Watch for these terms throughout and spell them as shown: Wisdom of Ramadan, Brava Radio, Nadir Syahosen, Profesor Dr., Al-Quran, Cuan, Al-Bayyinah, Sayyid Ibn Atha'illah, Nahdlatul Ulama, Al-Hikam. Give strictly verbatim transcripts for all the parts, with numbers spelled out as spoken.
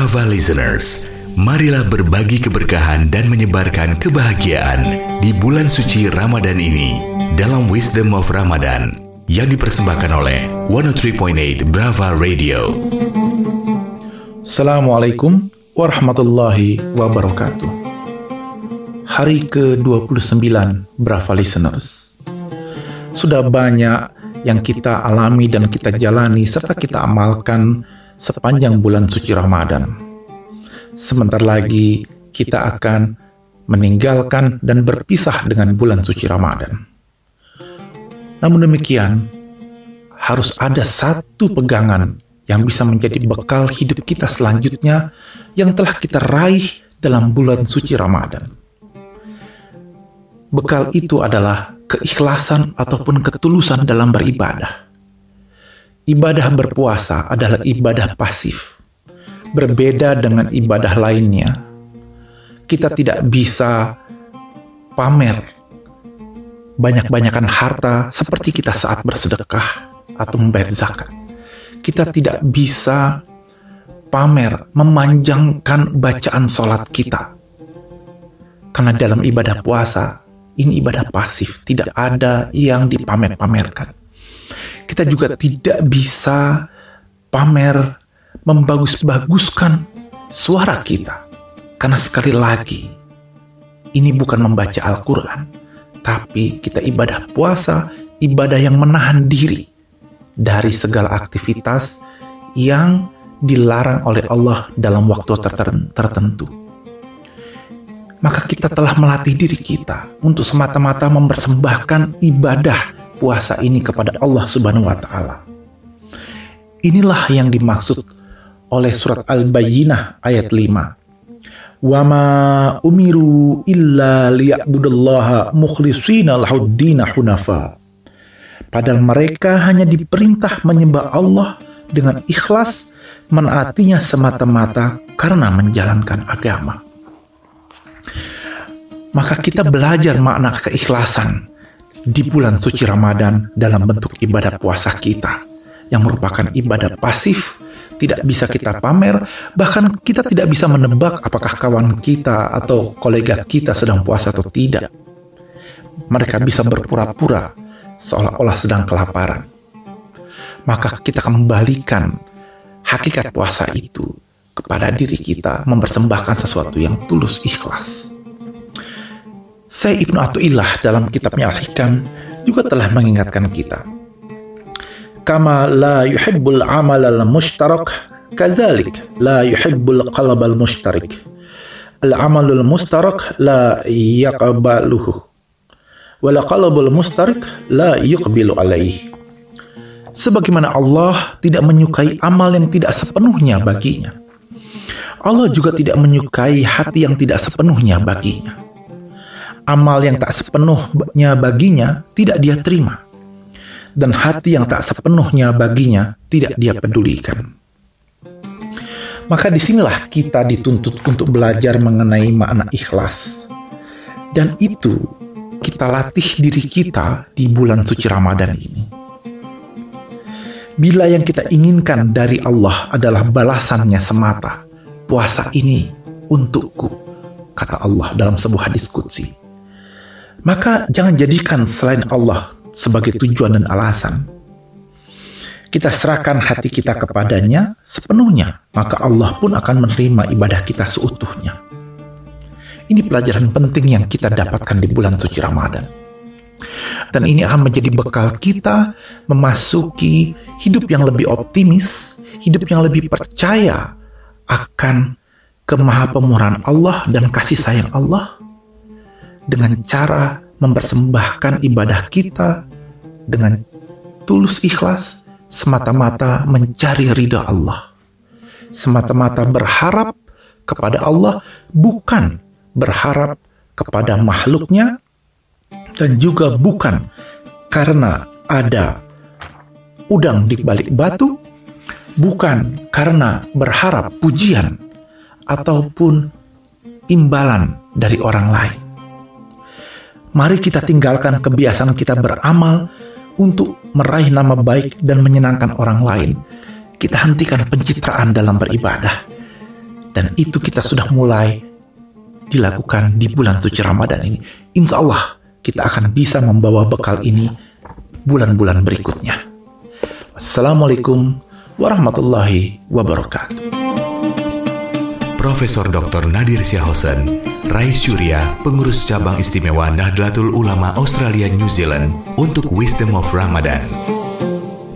Brava Listeners, marilah berbagi keberkahan dan menyebarkan kebahagiaan di bulan suci Ramadan ini dalam Wisdom of Ramadan yang dipersembahkan oleh seratus tiga koma delapan Brava Radio. Assalamualaikum warahmatullahi wabarakatuh. Hari ke dua puluh sembilan Brava Listeners. Sudah banyak yang kita alami dan kita jalani serta kita amalkan sepanjang bulan suci Ramadan. Sebentar lagi kita akan meninggalkan dan berpisah dengan bulan suci Ramadan. Namun demikian, harus ada satu pegangan yang bisa menjadi bekal hidup kita selanjutnya yang telah kita raih dalam bulan suci Ramadan. Bekal itu adalah keikhlasan ataupun ketulusan dalam beribadah. Ibadah berpuasa adalah ibadah pasif, berbeda dengan ibadah lainnya. Kita tidak bisa pamer banyak-banyakan harta seperti kita saat bersedekah atau membayar zakat. Kita tidak bisa pamer memanjangkan bacaan sholat kita. Karena dalam ibadah puasa, ini ibadah pasif, tidak ada yang dipamer-pamerkan. Kita juga tidak bisa pamer membagus-baguskan suara kita. Karena sekali lagi, ini bukan membaca Al-Quran, tapi kita ibadah puasa, ibadah yang menahan diri dari segala aktivitas yang dilarang oleh Allah dalam waktu tertentu. Maka kita telah melatih diri kita untuk semata-mata mempersembahkan ibadah puasa ini kepada Allah Subhanahu wa Ta'ala. Inilah yang dimaksud oleh surat Al-Bayyinah ayat lima. Wa ma umiru illa liya'budallaha mukhlishina lahuddin hunafa. Padahal mereka hanya diperintah menyembah Allah dengan ikhlas, menaatinya semata-mata karena menjalankan agama. Maka kita belajar makna keikhlasan di bulan suci Ramadan dalam bentuk ibadah puasa kita yang merupakan ibadah pasif, tidak bisa kita pamer, bahkan kita tidak bisa menebak apakah kawan kita atau kolega kita sedang puasa atau tidak. Mereka bisa berpura-pura seolah-olah sedang kelaparan. Maka kita kembalikan hakikat puasa itu kepada diri kita, mempersembahkan sesuatu yang tulus ikhlas. Sayyid Ibn Atha'illah dalam kitabnya Al-Hikam juga telah mengingatkan kita. Kama la yuhibbul amal al-mushtarak, kazalik la yuhibbul qalb al-mushtarik. Al-amal al-mushtarak la yaqbaluhu, wala qalb al-mushtarik la yuqbilu alaih. Sebagaimana Allah tidak menyukai amal yang tidak sepenuhnya baginya, Allah juga tidak menyukai hati yang tidak sepenuhnya baginya. Amal yang tak sepenuhnya baginya tidak dia terima, dan hati yang tak sepenuhnya baginya tidak dia pedulikan. Maka disinilah kita dituntut untuk belajar mengenai makna ikhlas, dan itu kita latih diri kita di bulan suci Ramadan ini. Bila yang kita inginkan dari Allah adalah balasannya semata, puasa ini untukku, kata Allah dalam sebuah hadis qudsi. Maka jangan jadikan selain Allah sebagai tujuan dan alasan. Kita serahkan hati kita kepadanya sepenuhnya, maka Allah pun akan menerima ibadah kita seutuhnya. Ini pelajaran penting yang kita dapatkan di bulan suci Ramadan. Dan ini akan menjadi bekal kita memasuki hidup yang lebih optimis, hidup yang lebih percaya akan kemahapemurahan Allah dan kasih sayang Allah, dengan cara mempersembahkan ibadah kita dengan tulus ikhlas, semata-mata mencari ridha Allah, semata-mata berharap kepada Allah, bukan berharap kepada makhluknya, dan juga bukan karena ada udang di balik batu, bukan karena berharap pujian ataupun imbalan dari orang lain. Mari kita tinggalkan kebiasaan kita beramal untuk meraih nama baik dan menyenangkan orang lain. Kita hentikan pencitraan dalam beribadah. Dan itu kita sudah mulai dilakukan di bulan suci Ramadan ini. Insya Allah kita akan bisa membawa bekal ini bulan-bulan berikutnya. Wassalamualaikum warahmatullahi wabarakatuh. Profesor Doktor Nadir Syahosen, Rais Syuriah, Pengurus Cabang Istimewa Nahdlatul Ulama Australia New Zealand untuk Wisdom of Ramadan.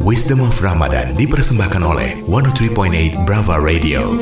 Wisdom of Ramadan dipersembahkan oleh seratus tiga koma delapan Brava Radio.